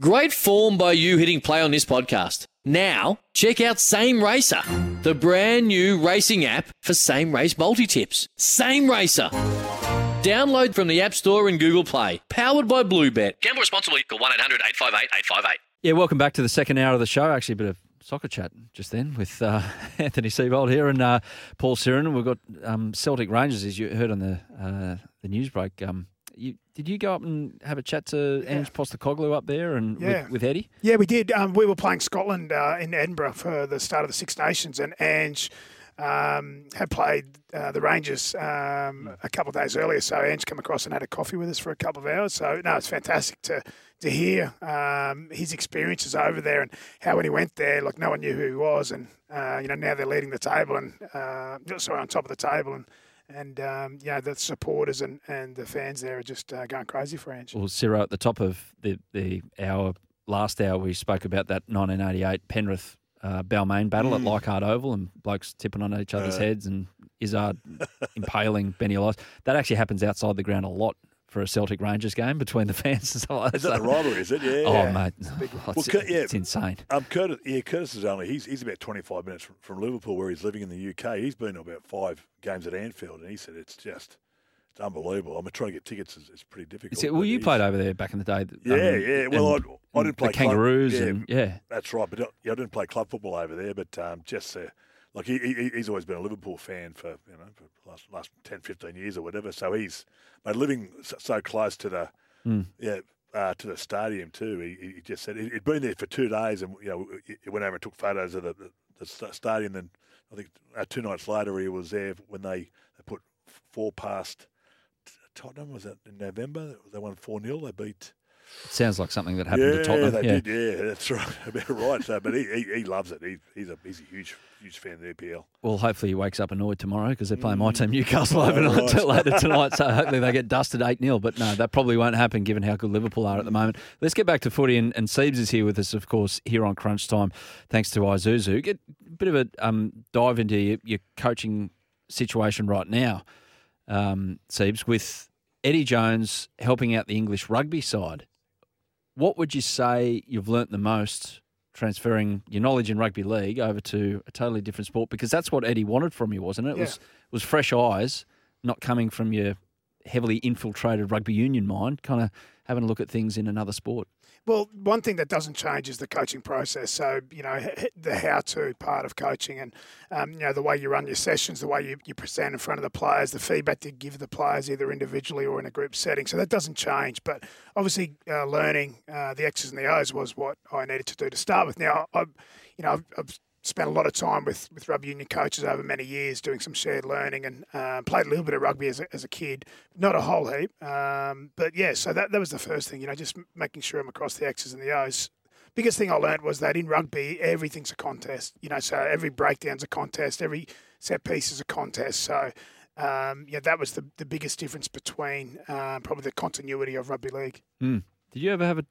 Great form by you hitting play on this podcast. Now, check out Same Racer, the brand new racing app for same race multi-tips. Same Racer. Download from the App Store and Google Play. Powered by Bluebet. Gamble responsibly. Call 1-800-858-858. Yeah, welcome back to the second hour of the show. Actually, a bit of soccer chat just then with Anthony Seibold here and Paul Sirin. We've got Celtic Rangers, as you heard on the news break. Did you go up and have a chat to Ange Postecoglou up there and with Eddie? Yeah, we did. We were playing Scotland in Edinburgh for the start of the Six Nations, and Ange had played the Rangers a couple of days earlier. So Ange came across and had a coffee with us for a couple of hours. So, no, it's fantastic to hear his experiences over there and how when he went there, like, no one knew who he was. And, now they're leading the table and on top of the table and the supporters and the fans there are just going crazy for Ange. Well, Sarah, at the top of the hour, last hour, we spoke about that 1988 Penrith Balmain battle at Leichhardt Oval and blokes tipping on each other's heads and Izzard impaling Benny Elias. That actually happens outside the ground a lot for a Celtic Rangers game between the fans and stuff like that. Is that the rivalry, is it? Yeah. Oh, mate. It's insane. Curtis is only, he's about 25 minutes from Liverpool where he's living in the UK. He's been to about 5 games at Anfield and he said it's unbelievable. I'm trying to get tickets. It's pretty difficult. You played over there back in the day. Yeah. Well, I didn't play the Kangaroos. That's right. But I didn't play club football over there, but he's always been a Liverpool fan for for the last 10, 15 years or whatever. So he's living so close to the to the stadium too. He just said he'd been there for 2 days, and he went over and took photos of the stadium. Then I think 2 nights later he was there when they put 4 past Tottenham. Was that in November? They won 4-0. They beat. It sounds like something that happened to Tottenham. They did. Yeah, that's right. About right. So, but he loves it. He's a huge fan of the EPL. Well, hopefully he wakes up annoyed tomorrow because they're playing my team, Newcastle, later tonight. So hopefully they get dusted 8-0. But no, that probably won't happen given how good Liverpool are at the moment. Let's get back to footy, and Siebes is here with us, of course, here on Crunch Time. Thanks to Isuzu. Get a bit of a dive into your coaching situation right now, Siebes, with Eddie Jones helping out the English rugby side. What would you say you've learnt the most transferring your knowledge in rugby league over to a totally different sport? Because that's what Eddie wanted from you, wasn't it? It was fresh eyes, not coming from your heavily infiltrated rugby union mind, kind of having a look at things in another sport. Well, one thing that doesn't change is the coaching process. So, the how-to part of coaching and, the way you run your sessions, the way you present in front of the players, the feedback you give the players either individually or in a group setting. So that doesn't change. But obviously learning the X's and the O's was what I needed to do to start with. Now, I've spent a lot of time with rugby union coaches over many years doing some shared learning and played a little bit of rugby as a kid, not a whole heap. So that was the first thing, just making sure I'm across the X's and the O's. Biggest thing I learned was that in rugby, everything's a contest, so every breakdown's a contest, every set piece is a contest. So, that was the biggest difference between probably the continuity of rugby league. Mm. Did you ever have a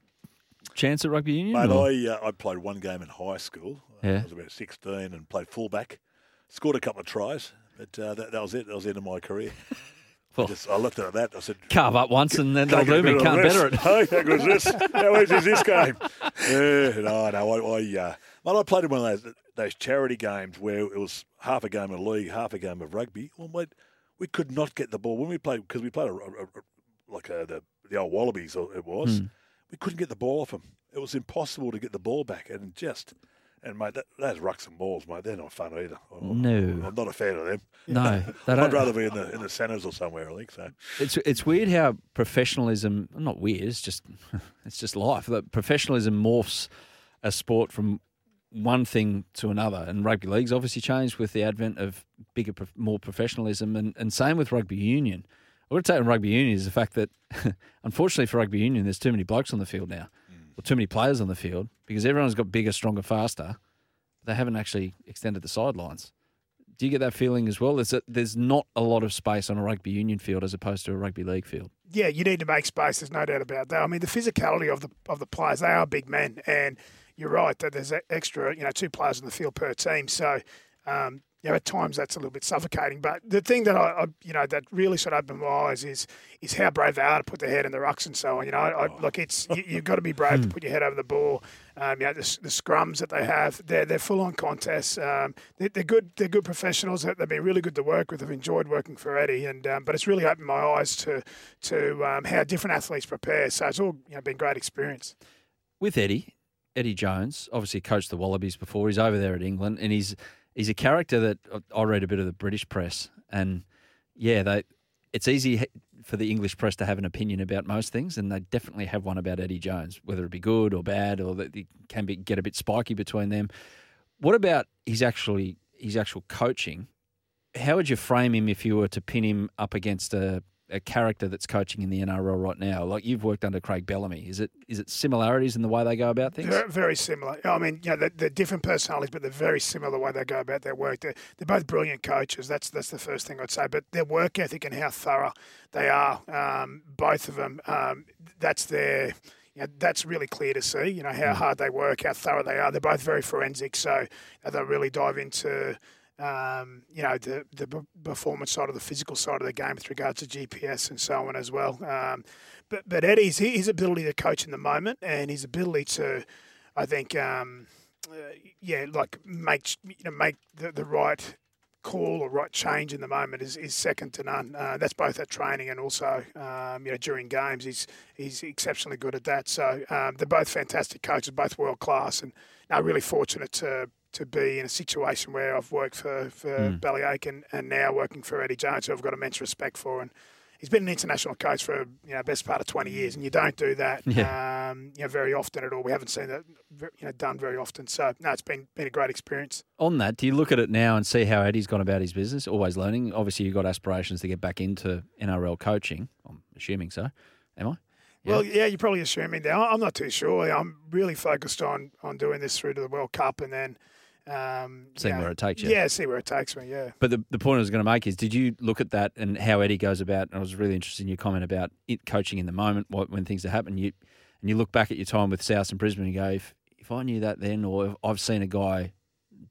chance at rugby union? Mate, I played one game in high school. I was about 16 and played fullback. Scored a couple of tries, but that was it. That was the end of my career. Well, I left it at that. I said, carve up once and then they'll do me. Can't better it. How good is this? How easy is this game? I played in one of those charity games where it was half a game of league, half a game of rugby. Well, mate, we could not get the ball. When we played, because we played the old Wallabies, it was. Mm. We couldn't get the ball off them. It was impossible to get the ball back. And mate, those rucks and balls, mate, they're not fun either. I'm not a fan of them. No, they don't. I'd rather be in the centres or somewhere, I think. So it's weird how professionalism. Not weird. It's just life. That professionalism morphs a sport from one thing to another. And rugby league's obviously changed with the advent of bigger, more professionalism, and same with rugby union. What I take on rugby union is the fact that, unfortunately for rugby union, there's too many blokes on the field now, or too many players on the field, because everyone's got bigger, stronger, faster, They haven't actually extended the sidelines. Do you get that feeling as well? There's not a lot of space on a rugby union field as opposed to a rugby league field. Yeah, you need to make space. There's no doubt about that. I mean, the physicality of the players, they are big men. And you're right that there's extra, two players on the field per team. So, at times that's a little bit suffocating. But the thing that that really sort of opened my eyes is how brave they are to put their head in the rucks and so on. You've got to be brave to put your head over the ball. The scrums that they have, they're full on contests. They're good. They're good professionals. They've been really good to work with. I've enjoyed working for Eddie, but it's really opened my eyes to how different athletes prepare. So it's all been a great experience with Eddie Jones. Obviously, coached the Wallabies before. He's over there at England, and he's a character that I read a bit of the British press, and it's easy for the English press to have an opinion about most things, and they definitely have one about Eddie Jones, whether it be good or bad, or that it can get a bit spiky between them. What about his actual coaching? How would you frame him if you were to pin him up against a character that's coaching in the NRL right now? Like, you've worked under Craig Bellamy. Is it similarities in the way they go about things? Very, very similar. I mean, they're different personalities, but they're very similar the way they go about their work. They're both brilliant coaches. That's the first thing I'd say. But their work ethic and how thorough they are, both of them, that's their... that's really clear to see, how hard they work, how thorough they are. They're both very forensic, so they really dive into... the performance side of the physical side of the game with regards to GPS and so on as well. But Eddie's his ability to coach in the moment and his ability to, I think, make the right call or right change in the moment is second to none. That's both at training and also during games. He's exceptionally good at that. So they're both fantastic coaches, both world class, and I'm really fortunate to be in a situation where I've worked for Bellyache and now working for Eddie Jones, who I've got immense respect for. And he's been an international coach for best part of 20 years, and you don't do that very often at all. We haven't seen that done very often. So, no, it's been a great experience. On that, do you look at it now and see how Eddie's gone about his business? Always learning. Obviously, you've got aspirations to get back into NRL coaching. I'm assuming so. Am I? Yeah. Well, yeah, you're probably assuming that. I'm not too sure. I'm really focused on doing this through to the World Cup and then... seeing where it takes you. Yeah, see where it takes me, yeah. But the point I was going to make is, did you look at that and how Eddie goes about, and I was really interested in your comment about it, coaching in the moment, when things are happening, you look back at your time with South and Brisbane and go, if I knew that then, or if I've seen a guy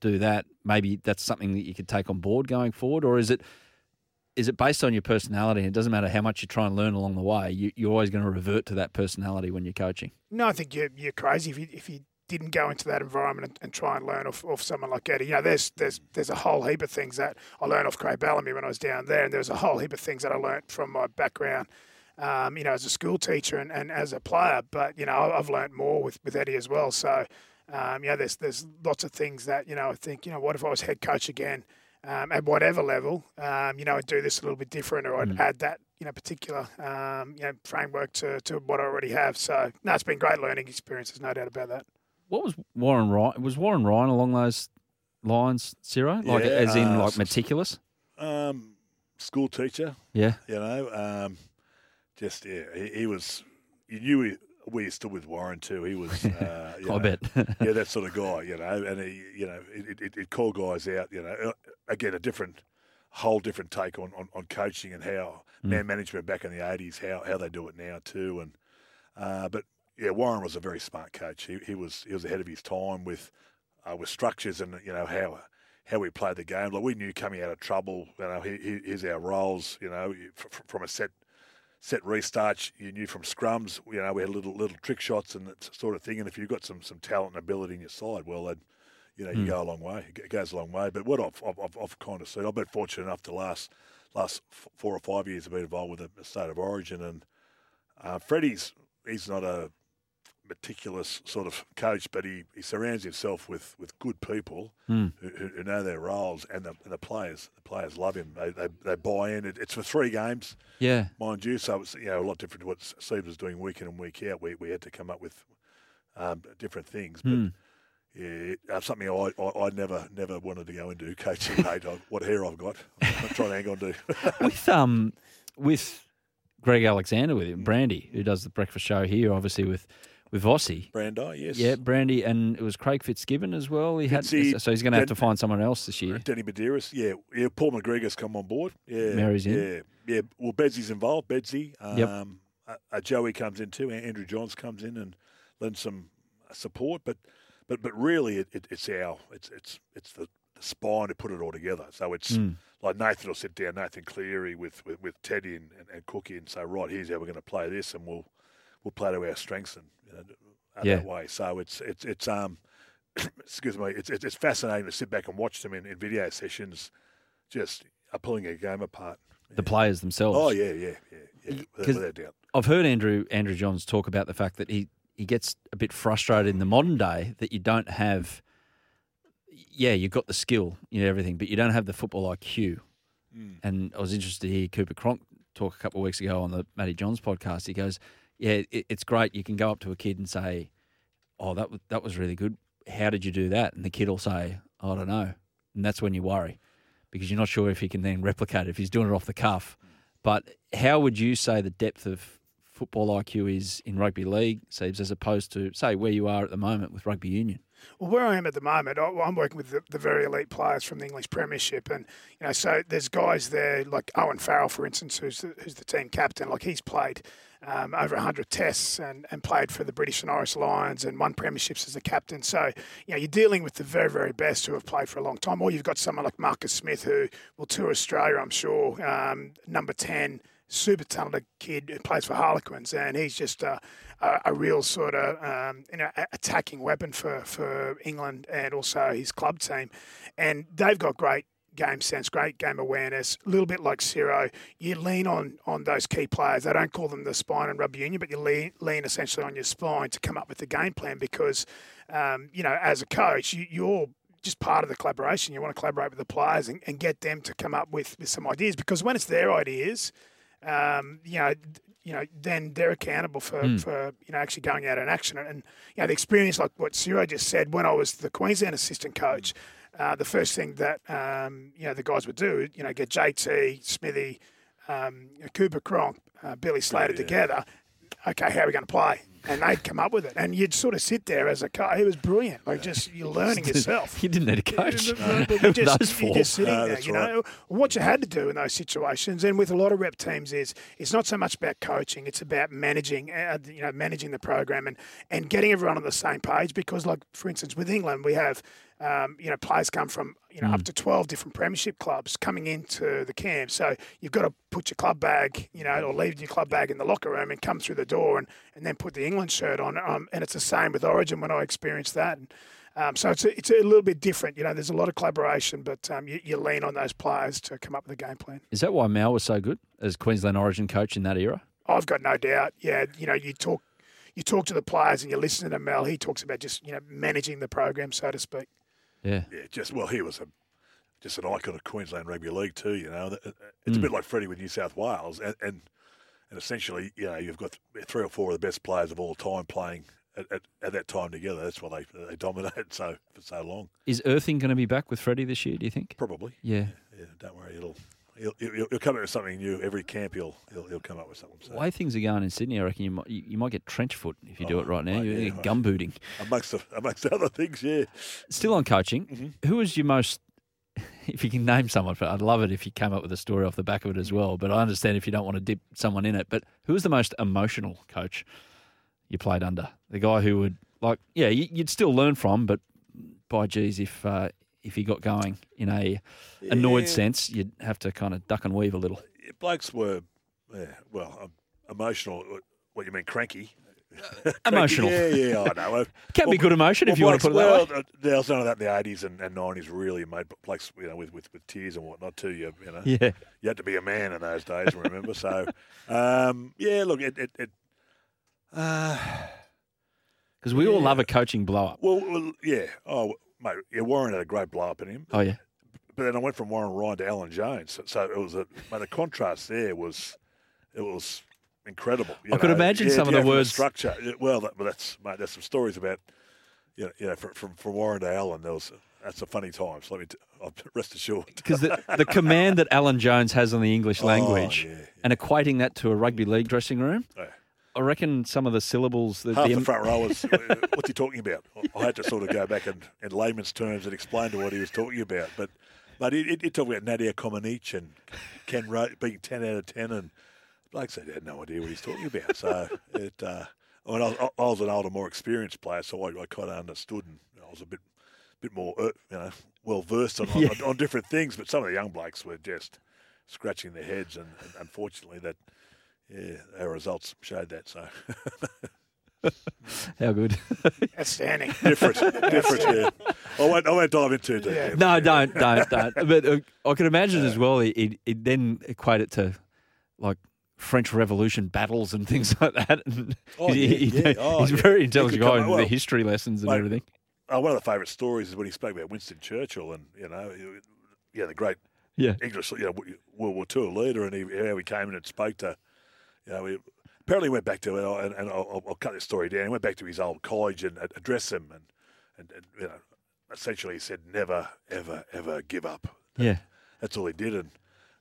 do that, maybe that's something that you could take on board going forward? Or is it based on your personality? It doesn't matter how much you try and learn along the way, you're always going to revert to that personality when you're coaching? No, I think you're crazy if you didn't go into that environment and try and learn off someone like Eddie. There's a whole heap of things that I learned off Craig Bellamy when I was down there, and there's a whole heap of things that I learned from my background, as a school teacher and as a player. But, I've learned more with Eddie as well. So, there's lots of things that, I think, what if I was head coach again at whatever level, I'd do this a little bit different, or I'd add that, particular, framework to what I already have. So, no, it's been great learning experience. There's no doubt about that. What was Warren Ryan? Was Warren Ryan along those lines, Ciro? As in, meticulous? School teacher. Yeah. He was... You knew where you stood with Warren too. He was... I bet. Yeah, that sort of guy, And, he, it called guys out, Again, a whole different take on coaching and how man management back in the 80s, how they do it now too. And but... Yeah, Warren was a very smart coach. He was ahead of his time with structures and how we played the game. Like, we knew coming out of trouble, here's our roles. From a set restart, you knew from scrums. We had little trick shots and that sort of thing. And if you've got some talent and ability in your side, well, you go a long way. It goes a long way. But what I've kind of seen, I've been fortunate enough the last 4 or 5 years I've been involved with the State of Origin, and Freddie's he's not a meticulous sort of coach, but he surrounds himself with good people who know their roles, and the players. The players love him. They buy in. It's for 3 games, mind you. So it's a lot different to what Steve was doing week in and week out. We had to come up with different things, but. Yeah, something I never wanted to go into coaching. Mate, what hair I've got. I'm trying to hang on to with Greg Alexander with him, Brandy, who does the breakfast show here, obviously with. With Vossi. Brandy, yes. Yeah, Brandy, and it was Craig Fitzgibbon as well. So he's going to have to find someone else this year. Denny Medeiros, yeah. Paul McGregor's come on board. Yeah, Mary's in. Yeah. Well, Bedsy's involved. Bedsy. Joey comes in too. Andrew Johns comes in and lends some support. But really, it's the spine to put it all together. So it's like Nathan will sit down, Nathan Cleary with Teddy and Cookie, and say, right, here's how we're going to play this, and we'll play to our strengths and that way. So it's excuse me, it's fascinating to sit back and watch them in video sessions, just are pulling a game apart. The players themselves. Oh yeah. Without doubt. I've heard Andrew Johns talk about the fact that he gets a bit frustrated in the modern day that you don't have. Yeah, you've got the skill, you know, everything, but you don't have the football IQ. Mm. And I was interested to hear Cooper Cronk talk a couple of weeks ago on the Matty Johns podcast. He goes, yeah, it's great. You can go up to a kid and say, oh, that was really good. How did you do that? And the kid will say, I don't know. And that's when you worry because you're not sure if he can then replicate it, if he's doing it off the cuff. But how would you say the depth of football IQ is in rugby league, Siebes, as opposed to, say, where you are at the moment with rugby union? Well, where I am at the moment, I'm working with the very elite players from the English Premiership. And, you know, so there's guys there like Owen Farrell, for instance, who's the team captain. Like he's played over 100 tests and played for the British and Irish Lions and won premierships as a captain. So, you know, you're dealing with the very, very best who have played for a long time. Or you've got someone like Marcus Smith who will tour Australia, I'm sure, number 10, super talented kid who plays for Harlequins, and he's just a real sort of attacking weapon for England and also his club team. And they've got great game sense, great game awareness, a little bit like Ciro. You lean on those key players. They don't call them the spine in rugby union, but you lean essentially on your spine to come up with the game plan because, as a coach, you're just part of the collaboration. You want to collaborate with the players and get them to come up with some ideas because when it's their ideas – then they're accountable for actually going out in action. And, you know, the experience, like what Ciro just said, when I was the Queensland assistant coach, the first thing that, the guys would do, you know, get JT, Smithy, Cooper Cronk, Billy Slater together. Okay, how are we going to play? And they'd come up with it. And you'd sort of sit there as a coach. It was brilliant. Like, just you're learning yourself. You didn't need a coach. You're just sitting there, you know. Right. What you had to do in those situations, and with a lot of rep teams, is it's not so much about coaching. It's about managing the program and getting everyone on the same page because, like, for instance, with England, we have – players come from, up to 12 different premiership clubs coming into the camp. So you've got to put your club bag, or leave your club bag in the locker room and come through the door and then put the England shirt on. And it's the same with Origin when I experienced that. And, so it's a little bit different. You know, there's a lot of collaboration, but you lean on those players to come up with a game plan. Is that why Mel was so good as Queensland Origin coach in that era? I've got no doubt. Yeah, you talk to the players and you listen to Mel. He talks about just, managing the program, so to speak. Yeah. He was just an icon of Queensland Rugby League too, It's a bit like Freddie with New South Wales. And essentially, you've got three or four of the best players of all time playing at that time together. That's why they dominated for so long. Is Earthing going to be back with Freddie this year, do you think? Probably. Yeah. Yeah, don't worry, he'll come up with something new. Every camp he'll come up with something. So. The way things are going in Sydney, I reckon you might get trench foot if you do it right now. Right, you're gum booting. Amongst other things, yeah. Still on coaching, who was your most, if you can name someone, I'd love it if you came up with a story off the back of it as well, but I understand if you don't want to dip someone in it, but who was the most emotional coach you played under? The guy who would, you'd still learn from, but by geez, if he got going in a annoyed sense, you'd have to kind of duck and weave a little. Blokes were, emotional. What you mean, cranky? Emotional. I know. Can be good emotion if you want to put it that way. There was none of that in the 80s and 90s really, mate. Blokes, with tears and whatnot too, you know. Yeah. You had to be a man in those days, remember. So, because we all love a coaching blow-up. Well, yeah. Oh, mate, Warren had a great blow-up in him. Oh, yeah. But then I went from Warren Ryan to Alan Jones. So it was the contrast there was incredible. I could imagine some of the words. Structure. Well, there's some stories about, from Warren to Alan, that's a funny time. So I'll rest assured. Because the command that Alan Jones has on the English language and equating that to a rugby league dressing room. Yeah. I reckon some of the syllables... That half the front rowers, what's he talking about? I had to sort of go back in layman's terms and explain to what he was talking about. But it talked about Nadia Comaneci and Ken Roach being 10 out of 10. And Blake said he had no idea what he's talking about. So it... I was an older, more experienced player, so I kind of understood, and I was a bit more, well versed on different things. But some of the young blokes were just scratching their heads, and unfortunately, our results showed that. So, how good, outstanding, different. Yeah, I won't dive into it. Yeah. No, don't. But I can imagine as well. It then equate it to like French Revolution battles and things like that. And he's a very intelligent guy in the history lessons and everything. One of the favourite stories is when he spoke about Winston Churchill and, the great English, World War II leader, and how he came in and spoke to, apparently went back to, and I'll cut this story down, he went back to his old college and addressed him and essentially he said, never, ever, ever give up. That's all he did. And,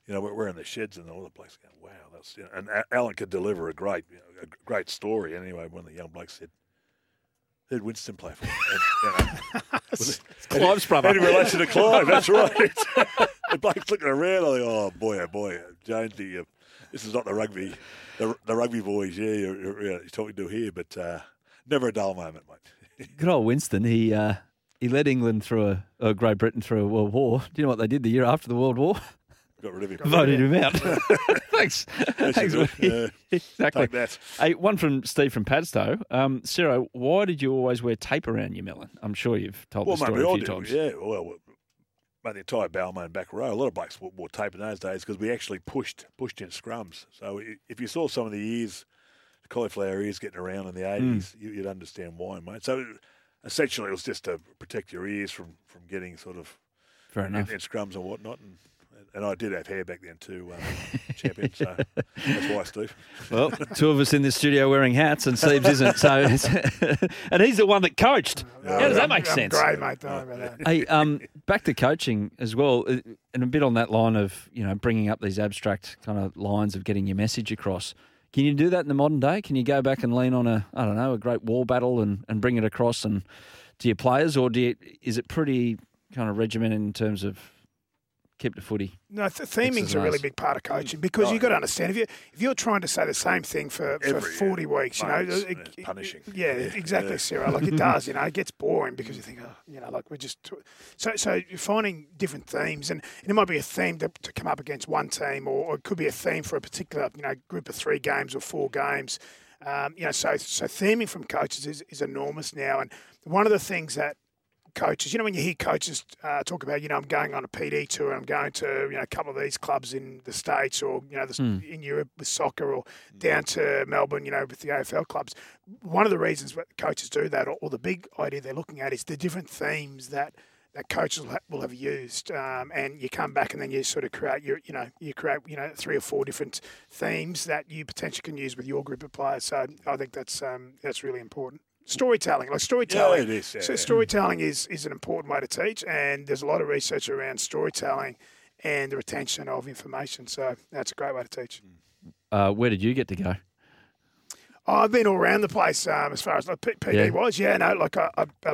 we're in the sheds and all the blokes going, wow, that's and Alan could deliver a great story. And anyway, one of the young blokes said, "Who'd Winston play for?" It's Clive's brother. Any relation to Clive? That's right. The bloke's looking around, like, oh boy, Jonesy, this is not the rugby boys. Yeah, you're talking to here, but never a dull moment, mate. Good old Winston. He led England through Great Britain through a World War. Do you know what they did the year after the World War? Got rid of him. Voted him out. Thanks. Exactly. Take that. Hey, one from Steve from Padstow. Sarah, why did you always wear tape around your melon? I'm sure you've told the story a few times. Yeah, mate, the entire Balmain back row, a lot of blokes wore tape in those days because we actually pushed in scrums. So if you saw some of the ears, the cauliflower ears getting around in the 80s, you'd understand why, mate. So essentially it was just to protect your ears from getting sort of fair enough in scrums and whatnot. And I did have hair back then too, champion, so that's why, Steve. Well, two of us in this studio wearing hats and Steve's isn't, so... and he's the one that coached. No, how does that make sense? Great, mate. Don't worry about that. Hey, back to coaching as well, and a bit on that line of, bringing up these abstract kind of lines of getting your message across. Can you do that in the modern day? Can you go back and lean on a great war battle and bring it across and to your players, or is it pretty kind of regimented in terms of... keep the footy. No, theming's a really big part of coaching because you've got to understand if you're trying to say the same thing for 40 weeks, it's punishing. Exactly, Sarah. Like it does, it gets boring because you think, like we're just so you're finding different themes, and it might be a theme to come up against one team, or it could be a theme for a particular group of 3 games or 4 games. So theming from coaches is enormous now, and one of the things that coaches, when you hear coaches talk about, I'm going on a PD tour, and I'm going to, a couple of these clubs in the States or, in Europe with soccer, or down to Melbourne, with the AFL clubs. One of the reasons what coaches do that, or the big idea they're looking at, is the different themes that coaches will have used. And you come back and then you sort of create your 3 or 4 different themes that you potentially can use with your group of players. So I think that's really important. Storytelling. Yeah, it is. Yeah, so storytelling is an important way to teach, and there's a lot of research around storytelling and the retention of information. So that's a great way to teach. Where did you get to go? I've been all around the place as far as like PD was. I've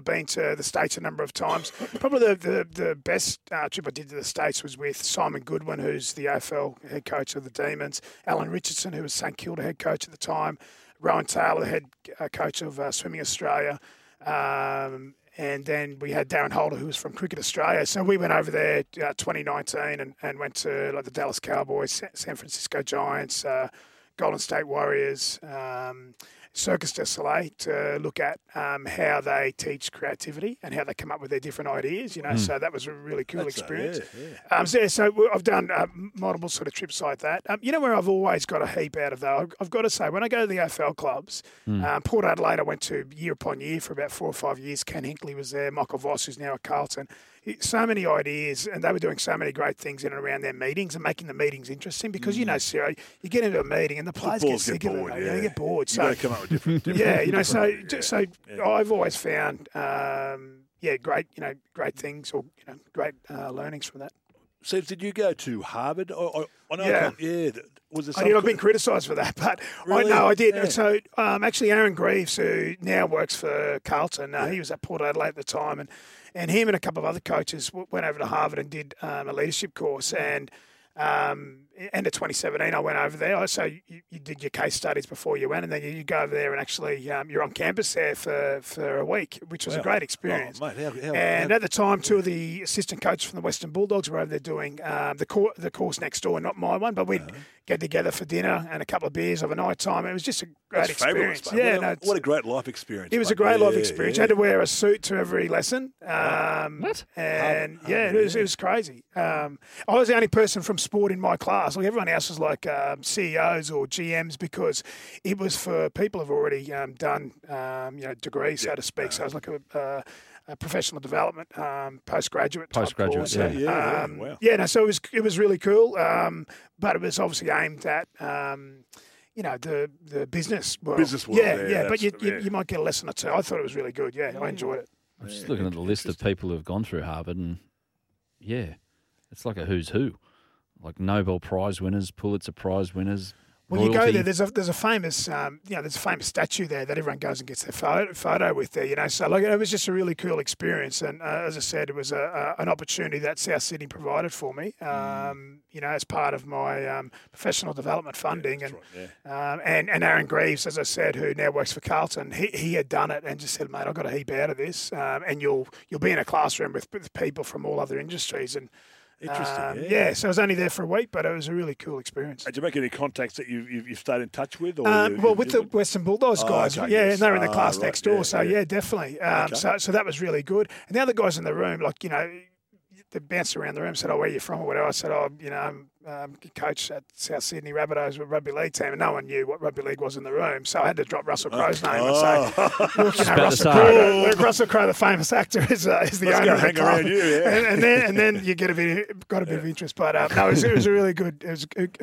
been to the States a number of times. Probably the best trip I did to the States was with Simon Goodwin, who's the AFL head coach of the Demons, Alan Richardson, who was St Kilda head coach at the time, Rowan Taylor, the head coach of Swimming Australia. And then we had Darren Holder, who was from Cricket Australia. So we went over there 2019 and went to the Dallas Cowboys, San Francisco Giants, Golden State Warriors, Circus du Soleil, to look at how they teach creativity and how they come up with their different ideas, So that was a really cool experience. So I've done multiple sort of trips like that. Where I've always got a heap out of, though, I've got to say, when I go to the AFL clubs, Port Adelaide I went to year upon year for about 4 or 5 years. Ken Hinkley was there, Michael Voss, who's now at Carlton. So many ideas, and they were doing so many great things in and around their meetings and making the meetings interesting because, Sarah, you get into a meeting and the players get sick of it. They get bored. So they come up with different I've always found, great things or great learnings from that. So did you go to Harvard? I know yeah. Was I did. I've been criticised for that, but really? I know I did. Yeah. So actually, Aaron Greaves, who now works for Carlton, he was at Port Adelaide at the time, and him and a couple of other coaches went over to Harvard and did a leadership course. And end of 2017, I went over there. So you did your case studies before you went, and then you go over there and actually you're on campus there for a week, which was a great experience. Oh, mate, at the time, two of the assistant coaches from the Western Bulldogs were over there doing the course next door, not my one, but we'd get together for dinner and a couple of beers over night time. It was just a great experience. Fabulous, mate. What a great life experience. It was a great life experience. You had to wear a suit to every lesson. And it was crazy. I was the only person from sport in my class. Like everyone else was like CEOs or GMs, because it was for people who've already done degrees, so to speak. So it was like a professional development postgraduate type course. So it was really cool, but it was obviously aimed at the business world. But you might get a lesson or two. I thought it was really good. I enjoyed it. I'm just looking at the list of people who've gone through Harvard, and it's like a who's who. Like Nobel Prize winners, Pulitzer Prize winners. When you go there, there's a famous statue there that everyone goes and gets their photo with there. So it was just a really cool experience, and as I said, it was an opportunity that South Sydney provided for me. As part of my professional development funding, and Aaron Greaves, as I said, who now works for Carlton, he had done it and just said, mate, I've got a heap out of this, and you'll be in a classroom with people from all other industries and. Interesting. So I was only there for a week, but it was a really cool experience. Did you make any contacts that you've stayed in touch with? Or with the Western Bulldogs guys. Okay, and they were in the class next door. Definitely. So that was really good. And the other guys in the room, they bounced around the room, said, where are you from or whatever. I said, I'm coach at South Sydney Rabbitohs with rugby league team, and no one knew what rugby league was in the room, so I had to drop Russell Crowe's name and say, Russell Crowe, the famous actor, is the owner of the club. And then you get a bit of interest, but it was a really good,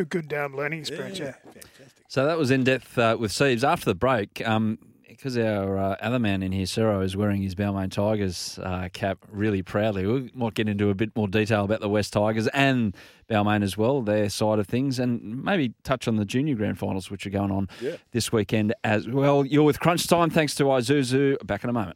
good learning experience. Fantastic. So that was in depth with Steve's. After the break, because our other man in here, Sarah, is wearing his Balmain Tigers cap really proudly. We might get into a bit more detail about the West Tigers and Balmain as well, their side of things, and maybe touch on the junior grand finals, which are going on this weekend as well. You're with Crunch Time. Thanks to Isuzu. Back in a moment.